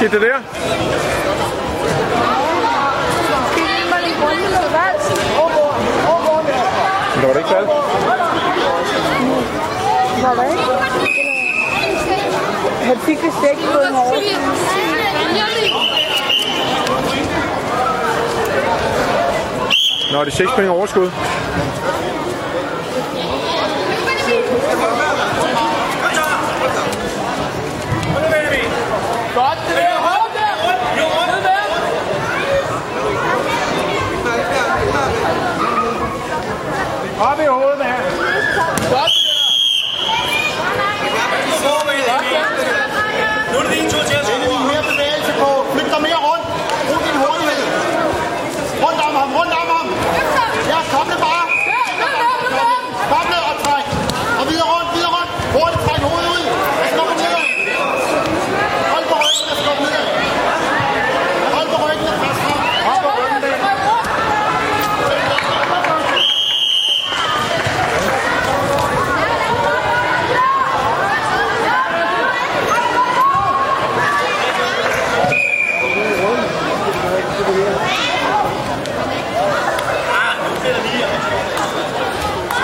Se det der. Men var det ikke faldet? Var det ikke? Han fik det stække på en hård. Nå, det er 6 point overskud. Op i hovedet med her. Godt. Nu er det din tur til at sende din mere bevægelse på. Flyt dig mere rundt. Brug din hurtighed. Rundt om ham, rundt om ham. Ja, kom det bare. Kom ned og træk. Og videre rundt, videre rundt. Hurtigt, træk hovedet ud. Skub ned. Hold på ryggen og skub ned. Hold på ryggen og presse ham. Hold på ryggen der.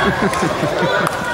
Ha, ha, ha, ha.